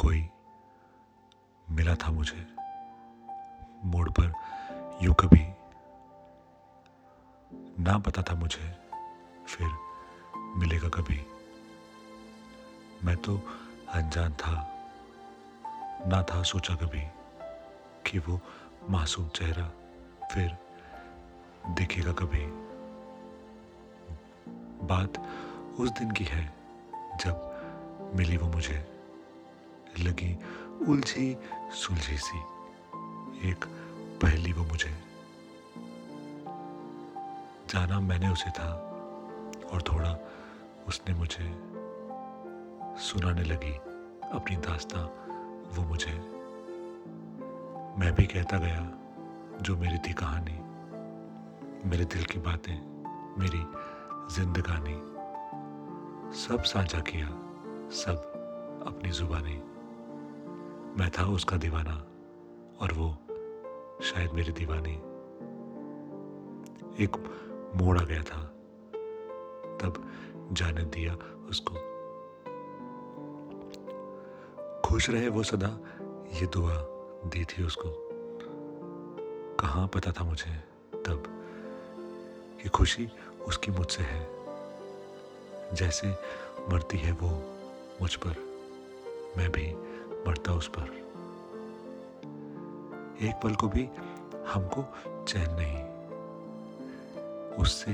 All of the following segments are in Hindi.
कोई मिला था मुझे मोड़ पर यूं, कभी ना पता था मुझे फिर मिलेगा कभी। मैं तो अनजान था, ना था सोचा कभी कि वो मासूम चेहरा फिर दिखेगा कभी। बात उस दिन की है जब मिली वो मुझे, लगी उलझी सुलझी सी एक पहेली वो मुझे। जाना मैंने उसे था और थोड़ा उसने मुझे, सुनाने लगी अपनी दास्तां वो मुझे। मैं भी कहता गया जो मेरी थी कहानी, मेरे दिल की बातें मेरी जिंदगानी, सब साझा किया सब अपनी जुबानी। मैं था उसका दीवाना और वो शायद मेरी दीवानी। एक मोड़ आ गया था तब जाने दिया उसको। खुश रहे वो सदा ये दुआ दी थी उसको। कहाँ पता था मुझे तब कि खुशी उसकी मुझसे है, जैसे मरती है वो मुझ पर मैं भी मरता उस पर। एक पल को भी हमको चैन नहीं, उससे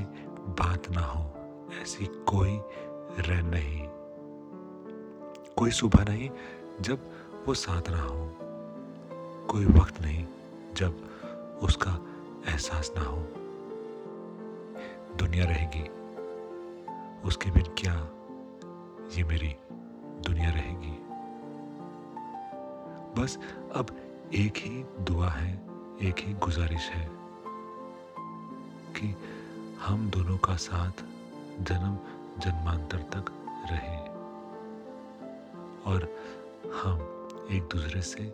बात ना हो ऐसी कोई रैन नहीं। कोई सुबह नहीं जब वो साथ ना हो, कोई वक्त नहीं जब उसका एहसास ना हो। दुनिया रहेगी उसके बिन, क्या ये मेरी दुनिया रहेगी। बस अब एक ही दुआ है, एक ही गुजारिश है कि हम दोनों का साथ जन्म जन्मांतर तक रहे और हम एक दूसरे से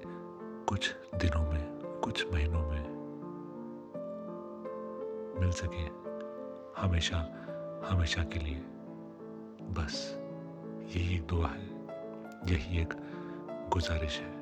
कुछ दिनों में कुछ महीनों में मिल सके, हमेशा हमेशा के लिए। बस यही एक दुआ है, यही एक गुजारिश है।